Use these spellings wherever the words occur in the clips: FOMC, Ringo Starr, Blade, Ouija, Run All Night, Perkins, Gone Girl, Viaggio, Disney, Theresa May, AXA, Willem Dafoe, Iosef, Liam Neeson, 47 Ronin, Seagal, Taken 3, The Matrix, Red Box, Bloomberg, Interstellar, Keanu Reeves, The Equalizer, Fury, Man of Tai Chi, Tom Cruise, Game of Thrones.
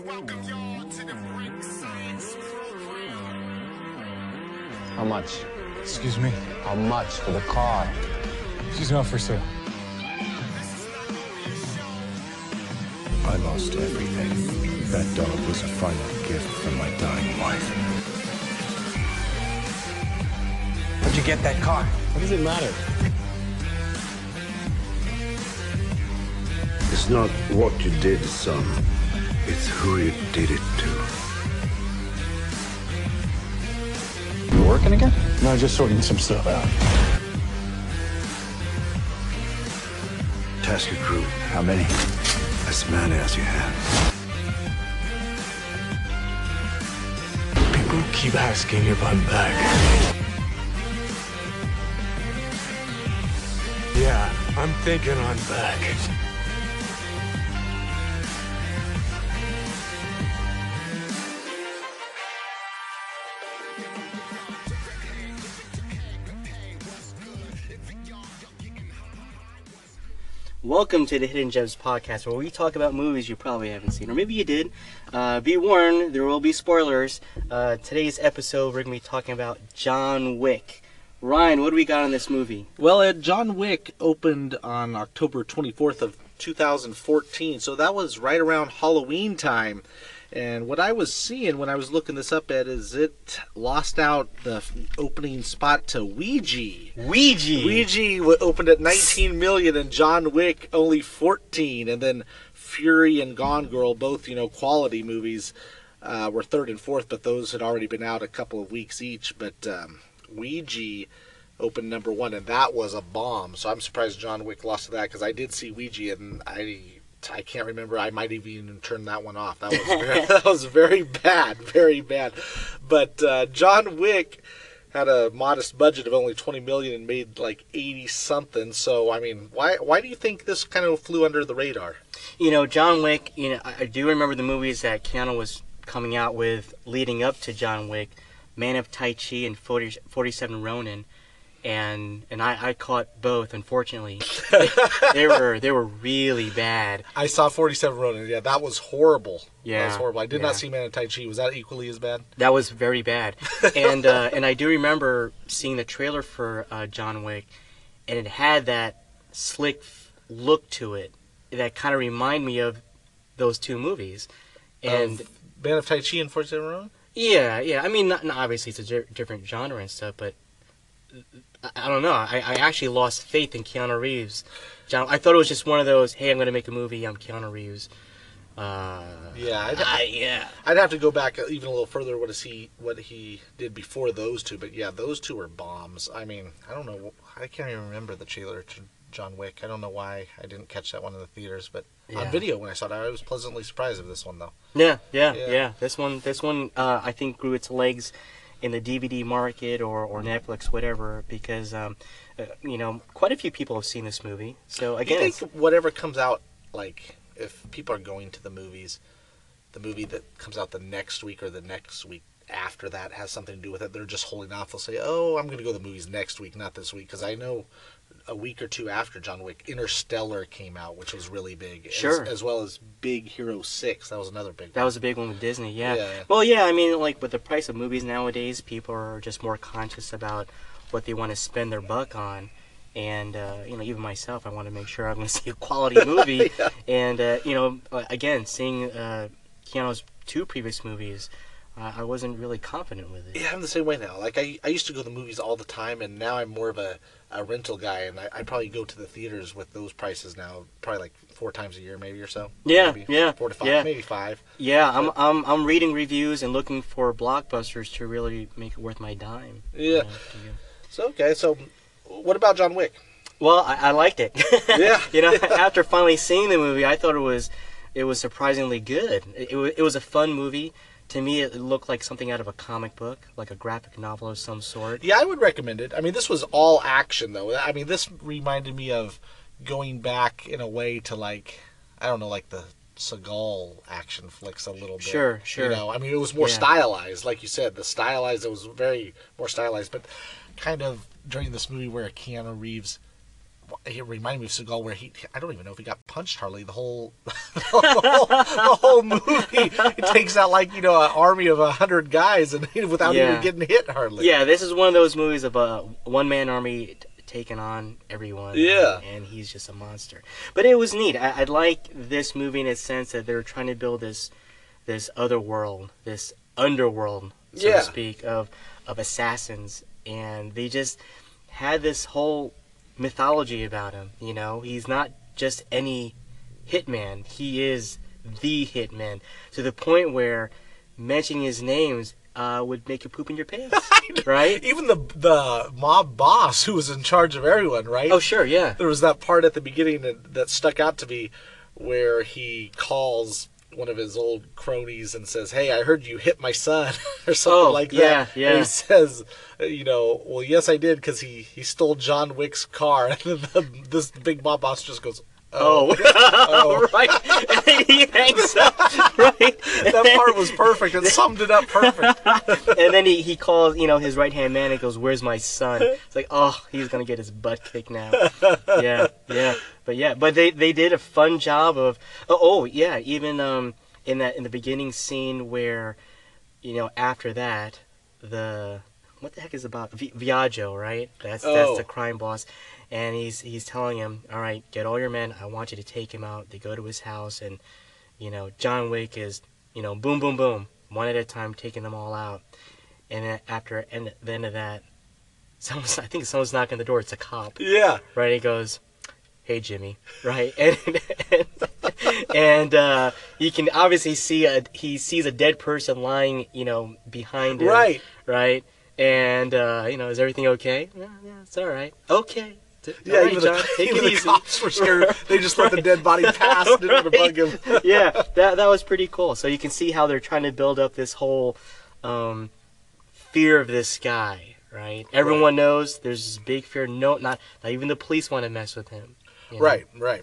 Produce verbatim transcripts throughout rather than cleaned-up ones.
We welcome y'all to the Brick Science Program. How much? Excuse me? How much for the car? She's not for sale. I lost everything. That dog was a final gift from my dying wife. Where'd you get that car? What does it matter? It's not what you did, son. It's who you did it to. You working again? No, just sorting some stuff out. Task your crew. How many? As many as you have. People keep asking if I'm back. Yeah, I'm thinking I'm back. Welcome to the Hidden Gems Podcast, where we talk about movies you probably haven't seen, or maybe you did. Uh, be warned, there will be spoilers. Uh, today's episode, we're going to be talking about John Wick. Ryan, what do we got on this movie? Well, uh, John Wick opened on October twenty-fourth of two thousand fourteen, so that was right around Halloween time. And what I was seeing when I was looking this up at is it lost out the opening spot to Ouija. Ouija. Ouija opened at nineteen million and John Wick only fourteen. And then Fury and Gone Girl, both, you know, quality movies, uh, were third and fourth, but those had already been out a couple of weeks each. But um, Ouija opened number one, and that was a bomb. So I'm surprised John Wick lost to that, because I did see Ouija, and I... I can't remember. I might have even turned that one off. That was very, that was very bad, very bad. But uh, John Wick had a modest budget of only twenty million dollars and made like eighty something. So I mean, why why do you think this kind of flew under the radar? You know, John Wick. You know, I do remember the movies that Keanu was coming out with leading up to John Wick, Man of Tai Chi and forty-seven Ronin. And and I, I caught both, unfortunately. they were they were really bad. I saw forty-seven Ronin. Yeah, that was horrible. Yeah, that was horrible. I did yeah. not see Man of Tai Chi. Was that equally as bad? That was very bad. and uh, and I do remember seeing the trailer for uh, John Wick, and it had that slick look to it that kind of reminded me of those two movies. And of Man of Tai Chi and forty-seven Ronin. Yeah, yeah. I mean, not, not obviously it's a di different genre and stuff, but. I don't know. I, I actually lost faith in Keanu Reeves. John, I thought it was just one of those, hey, I'm going to make a movie, I'm Keanu Reeves. Uh, yeah, I'd, I, yeah. I'd have to go back even a little further what, is he, what he did before those two. But, yeah, those two were bombs. I mean, I don't know. I can't even remember the trailer to John Wick. I don't know why I didn't catch that one in the theaters. But yeah. on video when I saw it, I was pleasantly surprised of this one, though. Yeah, yeah, yeah. yeah. This one, this one uh, I think, grew its legs in the D V D market or, or Netflix, whatever, because, um, uh, you know, quite a few people have seen this movie. So, again, I think whatever comes out, like, if people are going to the movies, the movie that comes out the next week or the next week after that has something to do with it. They're just holding off. They'll say, oh, I'm going to go to the movies next week, not this week, because I know a week or two after John Wick, Interstellar came out, which was really big. Sure. As, as well as Big Hero six. That was another big one. That was a big one with Disney, yeah. yeah. Well, yeah, I mean, like, with the price of movies nowadays, people are just more conscious about what they want to spend their buck on. And, uh, you know, even myself, I want to make sure I'm going to see a quality movie. yeah. And, uh, you know, again, seeing uh, Keanu's two previous movies, uh, I wasn't really confident with it. Yeah, I'm the same way now. Like, I, I used to go to the movies all the time, and now I'm more of a... a rental guy, and I, I probably go to the theaters with those prices now, probably like four times a year, maybe or so. Yeah, maybe yeah, four to five, yeah. maybe five. Yeah, I'm I'm I'm reading reviews and looking for blockbusters to really make it worth my dime. Yeah. You know, so okay, so what about John Wick? Well, I, I liked it. Yeah. you know, yeah. after finally seeing the movie, I thought it was it was surprisingly good. It, it was it was a fun movie. To me, it looked like something out of a comic book, like a graphic novel of some sort. Yeah, I would recommend it. I mean, this was all action, though. I mean, this reminded me of going back in a way to, like, I don't know, like the Seagal action flicks a little bit. Sure, sure. You know, I mean, it was more yeah. stylized, like you said. The stylized, it was very more stylized, but kind of during this movie where Keanu Reeves It reminded me of Seagal where he, I don't even know if he got punched hardly the whole, the whole, the whole movie. It takes out like, you know, an army of a hundred guys and without yeah. even getting hit hardly. Yeah, this is one of those movies of a one-man army t- taking on everyone. Yeah. And, and he's just a monster. But it was neat. I, I like this movie in a sense that they're trying to build this, this other world, this underworld, so yeah. to speak, of, of assassins. And they just had this whole mythology about him. You know, he's not just any hitman, he is the hitman, to the point where mentioning his names uh would make you poop in your pants. Right, even the the mob boss who was in charge of everyone, right? Oh sure, yeah. There was that part at the beginning that, that stuck out to me where he calls one of his old cronies and says, "Hey, I heard you hit my son," or something oh, like that. Yeah, yeah. And he says, "You know, well, yes, I did, because he, he stole John Wick's car." And then the, this big mob boss just goes, "Oh, oh. oh. right." And then he hangs up. Right. That part was perfect. It summed it up perfect. And then he, he calls, you know, his right hand man and goes, "Where's my son?" It's like, oh, he's gonna get his butt kicked now. Yeah, yeah. But yeah, but they, they did a fun job of oh, oh yeah, even um in that in the beginning scene where, you know, after that, the what the heck is about Vi- Viaggio, right? That's oh. that's the crime boss, and he's he's telling him, "All right, get all your men. I want you to take him out." They go to his house, and you know, John Wick is, you know, boom, boom, boom, one at a time, taking them all out. And then after and the end of that, someone's I think someone's knocking on the door. It's a cop. Yeah. Right. He goes, "Hey, Jimmy," right? And and, and uh, you can obviously see a, he sees a dead person lying, you know, behind him. Right. Right? And, uh, you know, "Is everything okay?" "Yeah, yeah, it's all right." "Okay. Yeah, all right, even John, the, take even it the easy. Cops were scared. They just let the dead body pass and didn't right. bug him. Yeah, that, that was pretty cool. So you can see how they're trying to build up this whole um, fear of this guy, right? Everyone right. knows there's this big fear. No, not, not even the police want to mess with him. You know? Right, right.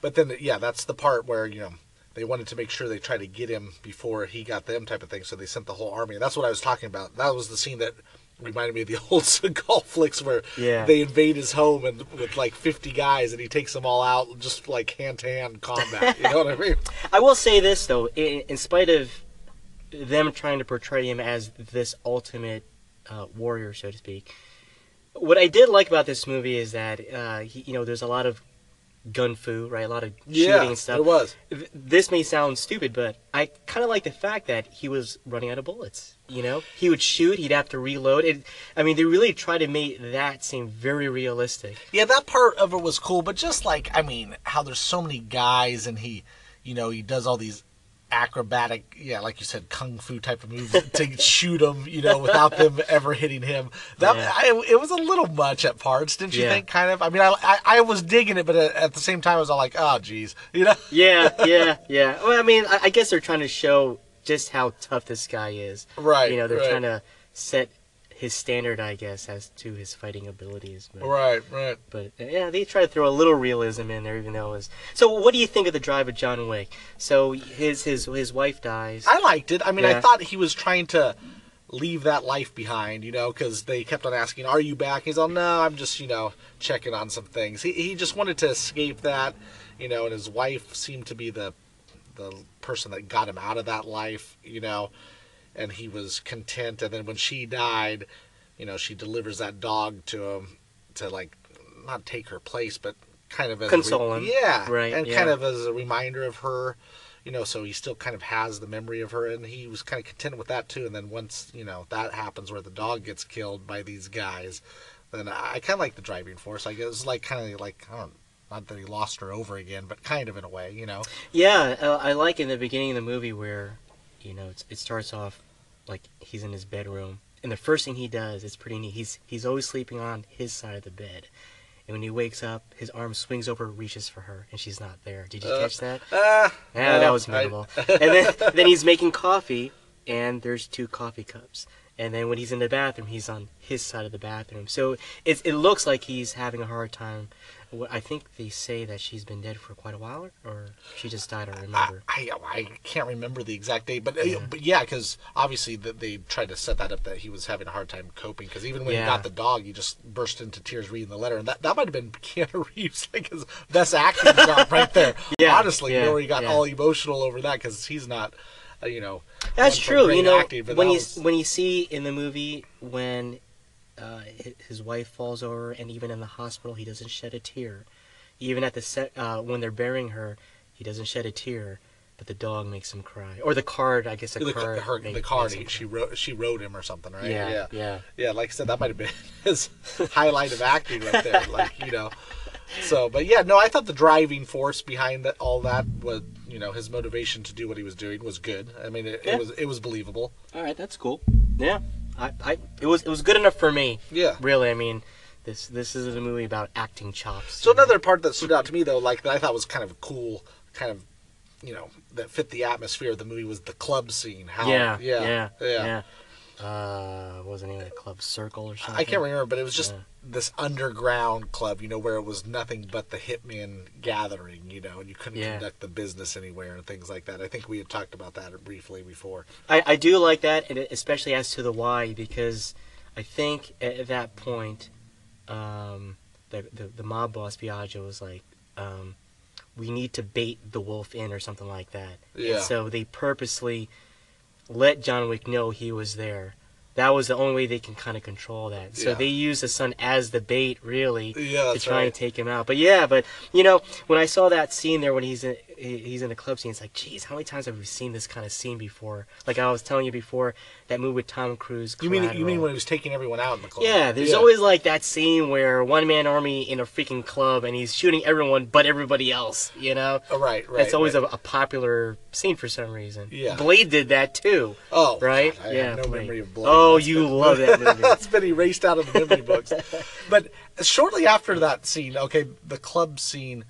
But then, yeah, that's the part where, you know, they wanted to make sure they tried to get him before he got them type of thing, so they sent the whole army. And that's what I was talking about. That was the scene that reminded me of the old Seagal flicks where yeah. they invade his home and with, like, fifty guys, and he takes them all out just, like, hand-to-hand combat. You know what I mean? I will say this, though. In, in spite of them trying to portray him as this ultimate uh, warrior, so to speak, what I did like about this movie is that, uh, he, you know, there's a lot of gun-fu, right? A lot of shooting yeah, and stuff. Yeah, it was. This may sound stupid, but I kind of like the fact that he was running out of bullets, you know? He would shoot, he'd have to reload. It, I mean, they really tried to make that seem very realistic. Yeah, that part of it was cool, but just like, I mean, how there's so many guys and he, you know, he does all these acrobatic, yeah, like you said, kung fu type of moves to shoot them, you know, without them ever hitting him. That yeah. I, it was a little much at parts, didn't you yeah. think? Kind of. I mean, I, I I was digging it, but at the same time, I was all like, oh, geez, you know. Yeah, yeah, yeah. Well, I mean, I, I guess they're trying to show just how tough this guy is. Right. You know, they're right. trying to set his standard, I guess, as to his fighting abilities. But, right, right. But, yeah, they try to throw a little realism in there, even though it was... So what do you think of the drive of John Wick? So his his his wife dies. I liked it. I mean, yeah. I thought he was trying to leave that life behind, you know, because they kept on asking, "Are you back?" He's all, "No, I'm just, you know, checking on some things." He he just wanted to escape that, you know, and his wife seemed to be the the person that got him out of that life, you know. And he was content. And then when she died, you know, she delivers that dog to him to, like, not take her place, but kind of as console a re- him. Yeah. Right. And yeah. kind of as a reminder of her, you know, so he still kind of has the memory of her. And he was kind of content with that, too. And then once, you know, that happens where the dog gets killed by these guys, then I kind of like the driving force. Like, it was like kind of like, I don't know. Not that he lost her over again, but kind of in a way, you know. Yeah. Uh, I like in the beginning of the movie where, you know, it's, it starts off like he's in his bedroom, and the first thing he does is pretty neat. He's he's always sleeping on his side of the bed, and when he wakes up, his arm swings over, reaches for her, and she's not there. Did you uh, catch that? Ah, uh, yeah, uh, that was memorable. I... and then then he's making coffee, and there's two coffee cups, And then when he's in the bathroom, he's on his side of the bathroom. So it, it looks like he's having a hard time. I think they say that she's been dead for quite a while, or she just died, I don't remember. I, I, I can't remember the exact date, but yeah, but yeah, because obviously the, they tried to set that up that he was having a hard time coping, because even when yeah. he got the dog, he just burst into tears reading the letter, and that, that might have been Keanu Reeves, like his best acting job right there. Yeah, honestly, yeah, where he got yeah. all emotional over that, because he's not... Uh, you know, that's true. You know, acting, when that you was... when you see in the movie when uh, his wife falls over, and even in the hospital, he doesn't shed a tear. Even at the set uh, when they're burying her, he doesn't shed a tear. But the dog makes him cry, or the card. I guess the, the card. Her, made, the card. He, she wrote. She wrote him or something, right? Yeah, yeah, yeah. yeah like I said, that might have been his highlight of acting right there. Like you know. So, but yeah, no, I thought the driving force behind that, all that was, you know, his motivation to do what he was doing was good. I mean, it, yeah. it was it was believable. All right, that's cool. Yeah, I, I, it was it was good enough for me. Yeah, really. I mean, this this is a movie about acting chops. So another know? part that stood out to me though, like that I thought was kind of cool, kind of, you know, that fit the atmosphere of the movie was the club scene. How, yeah, yeah, yeah, yeah. yeah. Uh, wasn't even a club circle or something. I can't remember, but it was just. Yeah. This underground club, you know, where it was nothing but the hitman gathering, you know, and you couldn't yeah. conduct the business anywhere and things like that. I think we had talked about that briefly before. I, I do like that, and especially as to the why, because I think at that point, um, the, the the mob boss Biagio was like, um, we need to bait the wolf in or something like that. Yeah. And so they purposely let John Wick know he was there. That was the only way they can kind of control that. So yeah. they use the son as the bait, really, yeah, to try right. and take him out. But yeah, but you know, when I saw that scene there, when he's in, he's in the club scene, it's like, geez, how many times have we seen this kind of scene before? Like I was telling you before, that movie with Tom Cruise. Collateral. You mean you mean when he was taking everyone out in the club? Yeah, there's yeah. always like that scene where one man army in a freaking club and he's shooting everyone but everybody else. You know, oh, right, right. That's always right. a, a popular scene for some reason. Yeah, Blade did that too. Oh, right. God, I yeah, have no Blade. memory of Blade. Oh. Oh, you love that movie. That's been erased out of the memory books. But shortly after that scene, okay, the club scene,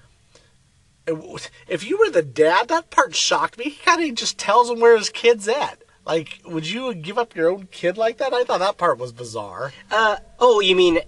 if you were the dad, that part shocked me. He kind of just tells him where his kid's at. Like, would you give up your own kid like that? I thought that part was bizarre. Uh, oh, you mean,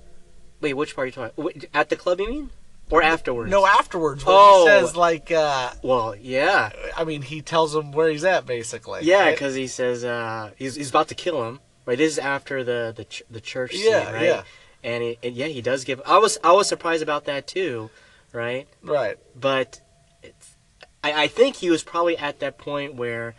wait, which part are you talking about? At the club, you mean? Or afterwards? No, afterwards. Where oh. he says, like... Uh, well, yeah. I mean, he tells him where he's at, basically. Yeah, because right? he says uh, he's, he's about to kill him. Right, this is after the the, ch the church scene, yeah, right? Yeah, and, it, and yeah, he does give. I was I was surprised about that too, right? Right. But it's, I, I think he was probably at that point where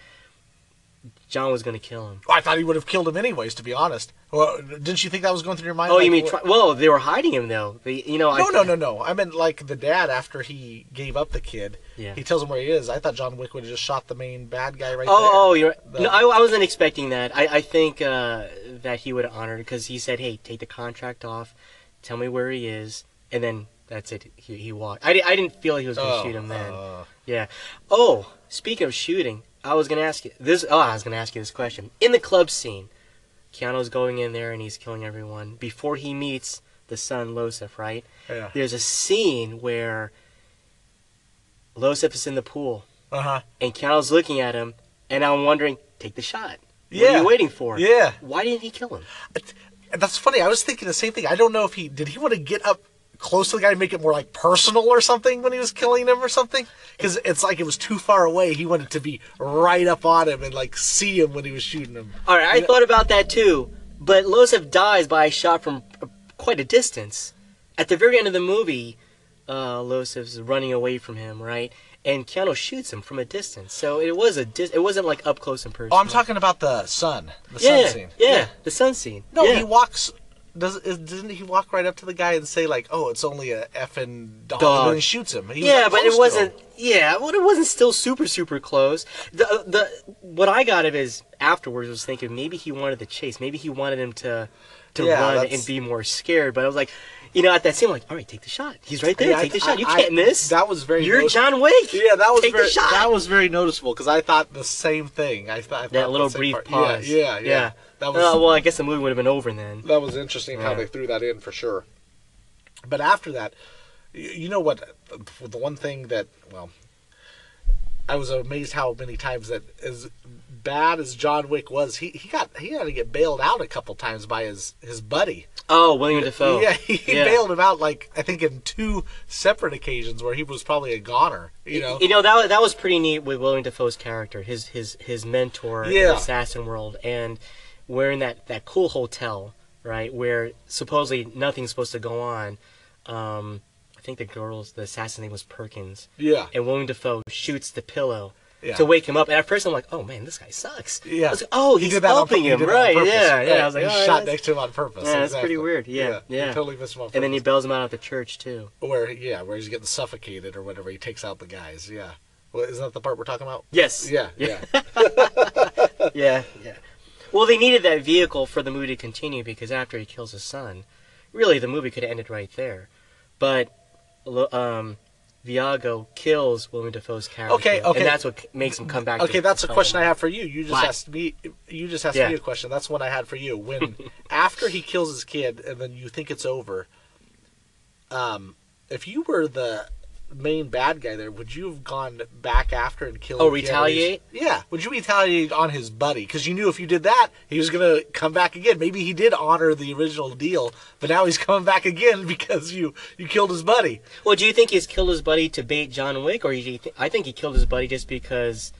John was going to kill him. I thought he would have killed him anyways, to be honest. Well, didn't you think that was going through your mind? Oh, like, you mean? Try well, they were hiding him though. They, you know. No, I, no, no, no. I meant like the dad after he gave up the kid. Yeah. He tells him where he is. I thought John Wick would have just shot the main bad guy right oh, there. Oh, you're. The, no, I, I wasn't expecting that. I, I think uh, that he would have honored because he said, "Hey, take the contract off. Tell me where he is," and then that's it. He, he walked. I, I didn't feel like he was going to oh, shoot him then. Uh, yeah. Oh, speaking of shooting. I was gonna ask you this. Oh, I was gonna ask you this question. In the club scene, Keanu's going in there and he's killing everyone before he meets the son, Iosef. Right? Yeah. There's a scene where Iosef is in the pool, uh-huh, and Keanu's looking at him, and I'm wondering, take the shot. Yeah. What are you waiting for? Yeah. Why didn't he kill him? That's funny. I was thinking the same thing. I don't know if he did. He want to get up close to the guy, make it more like personal or something when he was killing him or something, because it's like it was too far away. He wanted to be right up on him and like see him when he was shooting him. All right, I you thought know? about that too, but Iosef dies by a shot from quite a distance. At the very end of the movie, uh, Iosef's running away from him, right? And Keanu shoots him from a distance, so it was a dis it wasn't like up close and personal. Oh, I'm talking about the sun, the yeah, sun scene. Yeah, yeah, the sun scene. No, yeah. he walks. Does, didn't he walk right up to the guy and say like, "Oh, it's only a effing dog,", dog. and he shoots him? He yeah, but it wasn't. Yeah, well, it wasn't still super super close. The the what I got of it is afterwards was thinking maybe he wanted the chase, maybe he wanted him to to yeah, run that's... and be more scared. But I was like, you know, at that scene, I'm like, all right, take the shot. He's right there. Yeah, take I, the shot. You I, can't I, miss. That was very. You're John Wick. Yeah, that was take very. The shot. That was very noticeable because I thought the same thing. I, th I thought that little brief part. pause. Yeah, yeah, yeah. yeah. That was, uh, well, I guess the movie would have been over then. That was interesting yeah. how they threw that in for sure. But after that, you know what? The one thing that, well, I was amazed how many times that, as bad as John Wick was, he, he got he had to get bailed out a couple times by his, his buddy. Oh, William Dafoe. Yeah, he yeah. bailed him out, like, I think in two separate occasions where he was probably a goner, you know? You, you know, that that was pretty neat with William Dafoe's character, his his, his mentor yeah. in the assassin world. And we're in that, that cool hotel, right, where supposedly nothing's supposed to go on. Um, I think the girl's, the assassin's name was Perkins. Yeah. And Willem Dafoe shoots the pillow yeah. to wake him up. And at first I'm like, oh, man, this guy sucks. Yeah. I was like, oh, he's he helping him. He right, yeah, right. yeah. I was like, he oh, shot that's... next to him on purpose. Yeah, exactly. That's pretty weird. Yeah, yeah. yeah. He totally missed him on purpose. And then he bails him out at the church, too. Where, yeah, where he's getting suffocated or whatever. He takes out the guys, yeah. Well, isn't that the part we're talking about? Yes. Yeah, yeah. Yeah, yeah. yeah. Well, they needed that vehicle for the movie to continue because after he kills his son, really, the movie could have ended right there. But... Um, Viaggio kills Willem Dafoe's character, okay, okay. and that's what makes him come back. Okay, to that's a question I have for you. You just what? asked me. You just asked yeah. me a question. That's one I had for you. When after he kills his kid, and then you think it's over. Um, if you were the main bad guy there, would you have gone back after and killed? Oh, him retaliate? Yeah. Would you retaliate on his buddy? Because you knew if you did that, he was gonna come back again. Maybe he did honor the original deal, but now he's coming back again because you you killed his buddy. Well, do you think he's killed his buddy to bait John Wick, or do you th- I think he killed his buddy just because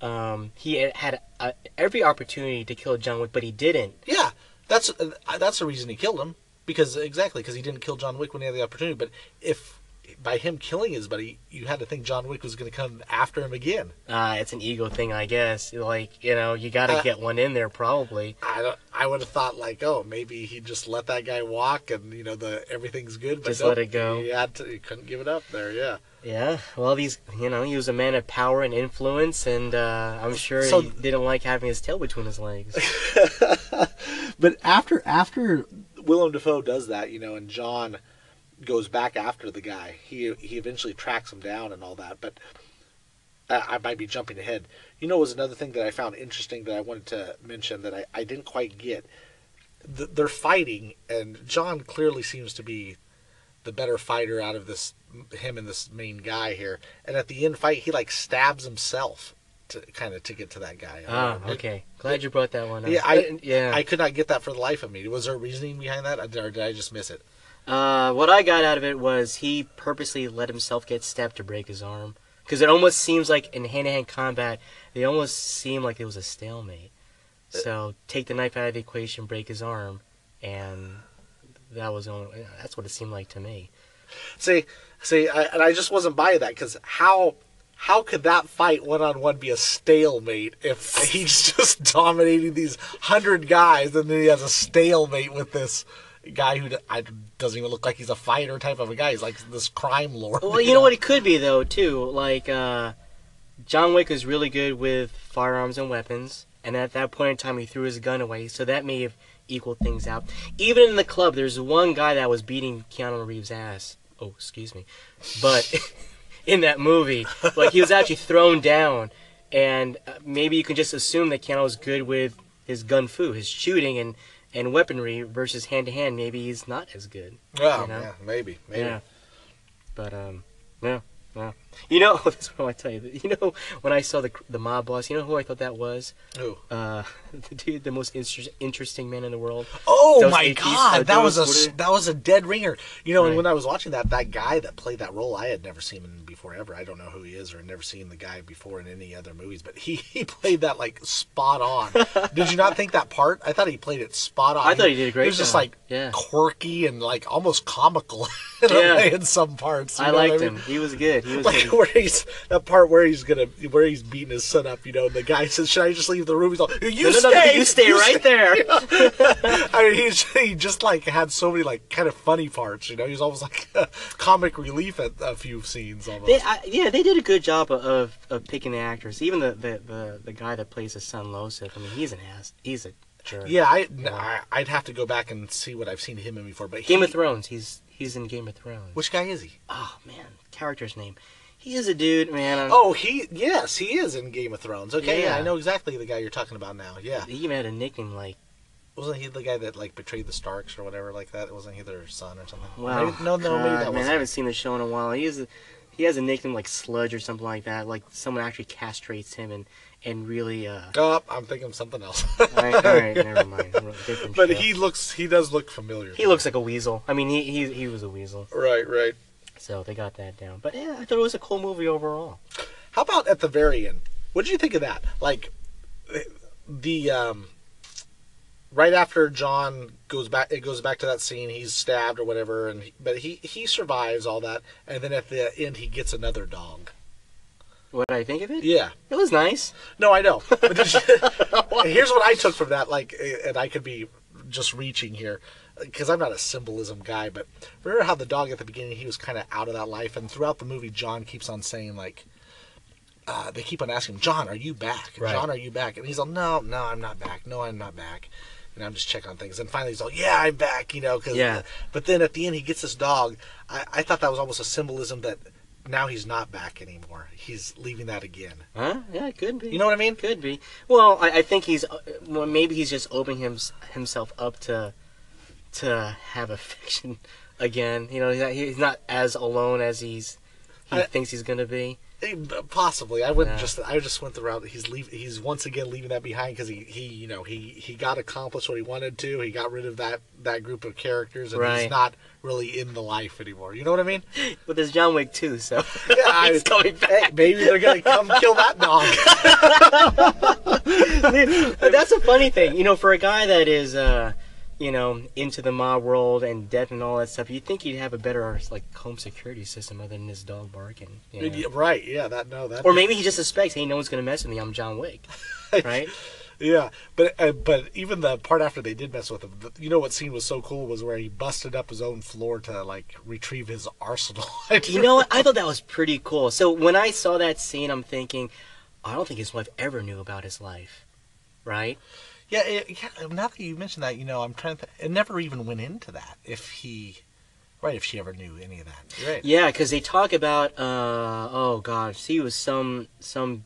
um, he had a, every opportunity to kill John Wick, but he didn't? Yeah, that's that's the reason he killed him, because exactly because he didn't kill John Wick when he had the opportunity. But if by him killing his buddy, you had to think John Wick was going to come after him again. Uh, it's an ego thing, I guess. Like, you know, you got to uh, get one in there, probably. I don't, I would have thought, like, oh, maybe he just let that guy walk and, you know, the everything's good. But just no, let it go. He, had to, he couldn't give it up there, yeah. Yeah, well, these, you know, he was a man of power and influence, and uh, I'm sure so, he didn't like having his tail between his legs. But after, after Willem Dafoe does that, you know, and John... goes back after the guy. He he eventually tracks him down and all that, but I, I might be jumping ahead. You know, was another thing that I found interesting that I wanted to mention that I, I didn't quite get. The, they're fighting, and John clearly seems to be the better fighter out of this, him and this main guy here. And at the end fight, he like stabs himself to kind of to get to that guy. Ah, oh, okay. Glad you brought that one up. Yeah, I, yeah. I could not get that for the life of me. Was there reasoning behind that, or did I just miss it? Uh, what I got out of it was he purposely let himself get stabbed to break his arm. Because it almost seems like in hand-to-hand combat, they almost seem like it was a stalemate. So take the knife out of the equation, break his arm, and that was only, that's what it seemed like to me. See, see, I, and I just wasn't buying that because how... How could that fight one-on-one be a stalemate if he's just dominating these hundred guys and then he has a stalemate with this guy who doesn't even look like he's a fighter type of a guy? He's like this crime lord. Well, you know, know what it could be, though, too? Like, uh, John Wick was really good with firearms and weapons, and at that point in time he threw his gun away, so that may have equaled things out. Even in the club, there's one guy that was beating Keanu Reeves' ass. Oh, excuse me. But... in that movie, like he was actually thrown down, and maybe you can just assume that Keanu was good with his gun fu, his shooting and, and weaponry versus hand to hand. Maybe he's not as good. Oh, you know? yeah, maybe, maybe. Yeah. But um, yeah, yeah. You know, that's what I tell you. You know, when I saw the the mob boss, you know who I thought that was? Who? Uh, the dude, the most inter- interesting man in the world. Oh those my eighties, God, uh, that was a that was a dead ringer. You know, right. And when I was watching that, that guy that played that role, I had never seen him before ever. I don't know who he is, or never seen the guy before in any other movies. But he, he played that like spot on. Did you not think that part? I thought he played it spot on. I thought he did a great job. He was job. just like yeah. quirky and like almost comical in, yeah. a way in some parts. I liked I mean? him. He was good. He was like, good. Where he's that part where he's gonna where he's beating his son up, you know, and the guy says, "Should I just leave the room?" He's like, "You no, stay, no, no, you stay you right stay. there." I mean, he, he just like had so many like kind of funny parts, you know. He was almost like uh, comic relief at a few scenes. Almost, they, I, yeah, they did a good job of of, of picking the actors. Even the, the, the, the guy that plays his son, Iosef. I mean, he's an ass. He's a jerk. Yeah, I, yeah, I'd have to go back and see what I've seen him in before. But Game he, of Thrones, he's he's in Game of Thrones. Which guy is he? Oh man, character's name. He is a dude, man. I'm... Oh, he, yes, he is in Game of Thrones. Okay, yeah. yeah, I know exactly the guy you're talking about now, yeah. He even had a nickname, like... Wasn't he the guy that, like, betrayed the Starks or whatever like that? Wasn't he their son or something? Well, maybe, no, no, God, maybe that was man, wasn't. I haven't seen the show in a while. He is a, he has a nickname like Sludge or something like that. Like someone actually castrates him and and really. Uh... Oh, I'm thinking of something else. all right, all right, never mind. Different but show. he looks, he does look familiar. He looks me. like a weasel. I mean, he he he was a weasel. Right, right. So they got that down. But yeah, I thought it was a cool movie overall. How about at the very end? What did you think of that? Like, the um, right after John goes back, it goes back to that scene. He's stabbed or whatever, and he, but he he survives all that, and then at the end he gets another dog. What I think of it? Yeah, it was nice. No, I know. But did you, here's what I took from that. Like, and I could be just reaching here, because I'm not a symbolism guy, but remember how the dog at the beginning, he was kind of out of that life, and throughout the movie, John keeps on saying, like, uh, they keep on asking, John, are you back? Right. John, are you back? And he's like, no, no, I'm not back. No, I'm not back. And I'm just checking on things. And finally, he's like, yeah, I'm back, you know. Cause yeah. The, but then at the end, he gets this dog. I, I thought that was almost a symbolism that now he's not back anymore. He's leaving that again. Huh? Yeah, it could be. You know what I mean? Could be. Well, I, I think he's, well, maybe he's just opening him, himself up to... to have affection again. You know, he's not, he's not as alone as he's he I, thinks he's going to be. Possibly. I wouldn't yeah. just I just went the route that he's leave, he's once again leaving that behind, cuz he, he you know, he, he got accomplished what he wanted to. He got rid of that, that group of characters, and right. he's not really in the life anymore. You know what I mean? But there's John Wick too, so yeah, I was coming back. Hey, maybe they're going to come kill that dog. But that's a funny thing. You know, for a guy that is uh you know, into the mob world and death and all that stuff, you'd think he'd have a better, like, home security system other than this dog barking. You know? Right, yeah, that, no, that... Or maybe he just suspects, hey, no one's going to mess with me, I'm John Wick, right? Yeah, but uh, but even the part after they did mess with him, the, you know what scene was so cool was where he busted up his own floor to, like, retrieve his arsenal. You know what, I thought that was pretty cool. So when I saw that scene, I'm thinking, I don't think his wife ever knew about his life, right? Yeah, it, yeah, now that you mentioned that, you know, I'm trying to... It never even went into that, if he... Right, if she ever knew any of that. Right. Yeah, because they talk about, uh, oh, gosh, he was some some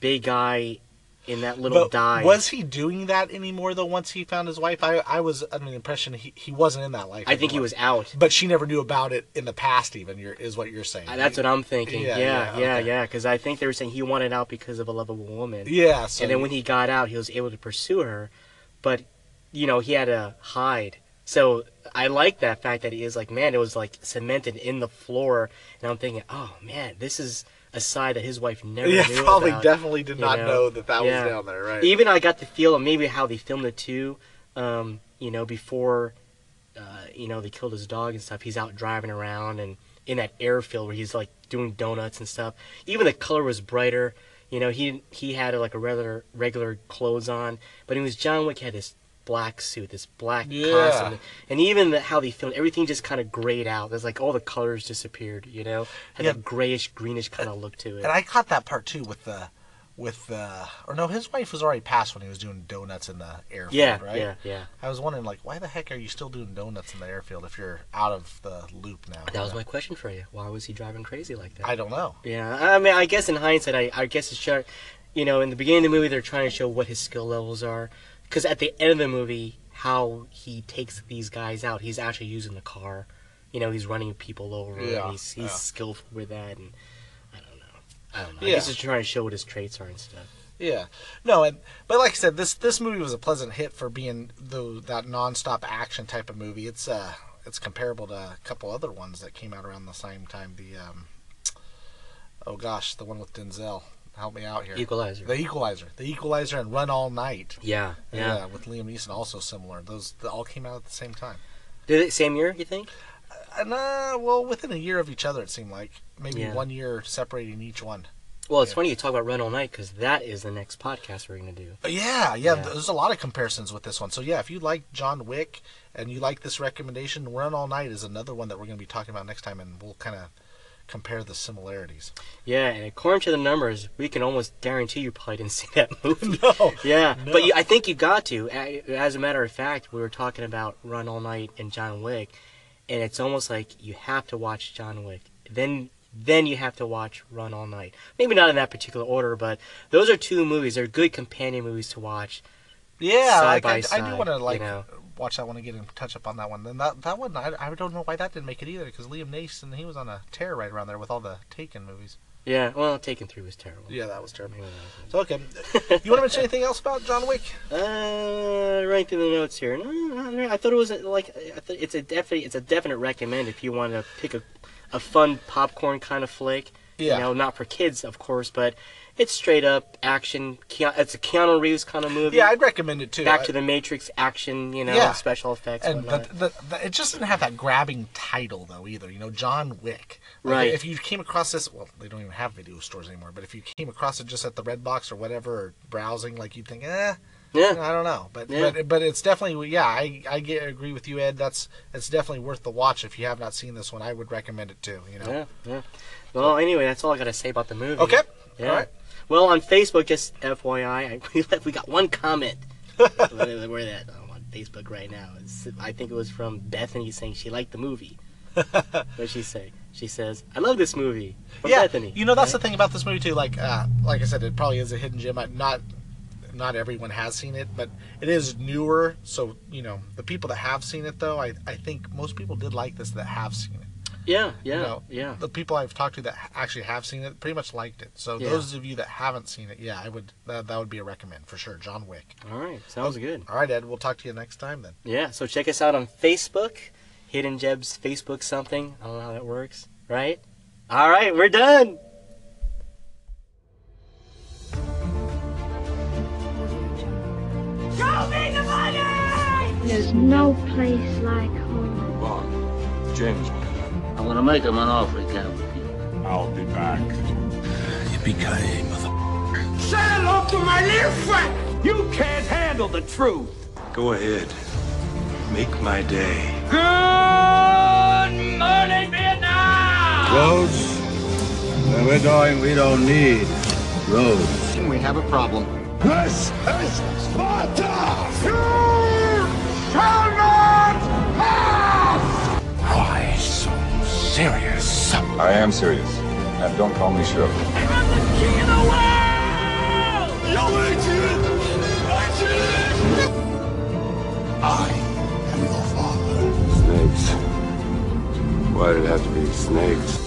big guy in that little but dive. Was he doing that anymore, though, once he found his wife? I, I was under the impression he, he wasn't in that life I anymore. Think he was out. But she never knew about it in the past, even, you're, is what you're saying. Uh, that's what I'm thinking. Yeah, yeah, yeah, yeah. Because okay. yeah, I think they were saying he wanted out because of a lovable woman. Yeah. So and then when he got out, he was able to pursue her. But, you know, he had to hide. So I like that fact that he is like, man, it was like cemented in the floor. And I'm thinking, oh, man, this is... a side that his wife never yeah, knew Yeah, probably about, definitely did not know, know that that yeah. was down there, right? Even I got the feel of maybe how they filmed it too, um, you know, before, uh, you know, they killed his dog and stuff. He's out driving around and in that airfield where he's, like, doing donuts and stuff. Even the color was brighter. You know, he he had, like, a regular, regular clothes on. But it was John Wick had this black suit, this black yeah. costume. And even the, how they filmed, everything just kind of grayed out. There's like all the colors disappeared, you know? Had yeah. a grayish, greenish kind of look to it. And I caught that part too with the, with the, or no, his wife was already passed when he was doing donuts in the airfield, yeah, right? Yeah, yeah. I was wondering, like, why the heck are you still doing donuts in the airfield if you're out of the loop now? That was know? my question for you. Why was he driving crazy like that? I don't know. Yeah, I mean, I guess in hindsight, I, I guess it's, you know, in the beginning of the movie, they're trying to show what his skill levels are. Because at the end of the movie, how he takes these guys out, he's actually using the car. You know, he's running people over. Yeah, and he's he's yeah. skillful with that. And I don't know. I don't know. Yeah. I guess he's trying to show what his traits are and stuff. Yeah. No, and but like I said, this this movie was a pleasant hit for being the, that nonstop action type of movie. It's uh, it's comparable to a couple other ones that came out around the same time. The, um, oh gosh, the one with Denzel. Help me out here. Equalizer. The Equalizer. The Equalizer and Run All Night. Yeah, yeah. Yeah, with Liam Neeson, also similar. Those they all came out at the same time. Did it same year, you think? Uh, nah, well, within a year of each other, it seemed like. Maybe yeah. one year separating each one. Well, it's yeah. funny you talk about Run All Night, because that is the next podcast we're going to do. Yeah, yeah, yeah. There's a lot of comparisons with this one. So, yeah, if you like John Wick and you like this recommendation, Run All Night is another one that we're going to be talking about next time, and we'll kind of... compare the similarities. Yeah, and according to the numbers, we can almost guarantee you probably didn't see that movie. No. Yeah, no. But you, I think you got to. As a matter of fact, we were talking about Run All Night and John Wick, and it's almost like you have to watch John Wick. Then then you have to watch Run All Night. Maybe not in that particular order, but those are two movies. They're good companion movies to watch. Yeah, side like by I, side, I do want to like... You know. watch that one again and touch up on that one. Then that that one, I, I don't know why that didn't make it either, because Liam Neeson, he was on a tear right around there with all the Taken movies. Yeah, well, Taken three was terrible. Yeah, that was terrible. So, okay. You want to mention anything else about John Wick? Uh, right through the notes here. No, no, no, I thought it was, like, I th- it's a definite, it's a definite recommend if you want to pick a, a fun popcorn kind of flick. Yeah. You know, not for kids, of course, but it's straight up action. Keanu, it's a Keanu Reeves kind of movie. Yeah, I'd recommend it, too. Back I, to the Matrix action, you know, yeah. special effects. And the, the, the, it just didn't have that grabbing title, though, either. You know, John Wick. Like, right. If you came across this, well, they don't even have video stores anymore, but if you came across it just at the Red Box or whatever, or browsing, like, you'd think, eh, yeah. I don't know. But, yeah. but but it's definitely, yeah, I, I get, agree with you, Ed. That's It's definitely worth the watch. If you have not seen this one, I would recommend it, too, you know. Yeah, yeah. Well, anyway, that's all I got to say about the movie. Okay. Yeah. All right. Well, on Facebook, just F Y I, I, we got one comment. Where that I'm on Facebook right now. It's, I think it was from Bethany saying she liked the movie. What'd she say? She says, "I love this movie." From yeah, Bethany. You know, that's right? The thing about this movie too. Like, uh, like I said, it probably is a hidden gem. I'm not. Not everyone has seen it, but it is newer. So you know, the people that have seen it, though, I I think most people did like this that have seen it. Yeah, yeah, you know, yeah. The people I've talked to that actually have seen it pretty much liked it. So yeah. Those of you that haven't seen it, yeah, I would that, that would be a recommend for sure. John Wick. All right, sounds oh, good. All right, Ed, we'll talk to you next time then. Yeah, so check us out on Facebook, Hidden Gems Facebook something. I don't know how that works, right? All right, we're done. Show me the money! There's no place like home. Ron, James. I'm gonna make him an offer he can't refuse. I'll be back. Yippee-ki-yay, motherfucker. Say hello to my little friend! You can't handle the truth! Go ahead. Make my day. Good morning, Vietnam! Roads? Where we're going, we don't need roads. We have a problem. This is Sparta! You shall not pass! Why so? Serious. I am serious. And don't call me Shirley. I'm the king of the world! You idiot! Idiot! I am your father. Snakes. Why did it have to be snakes?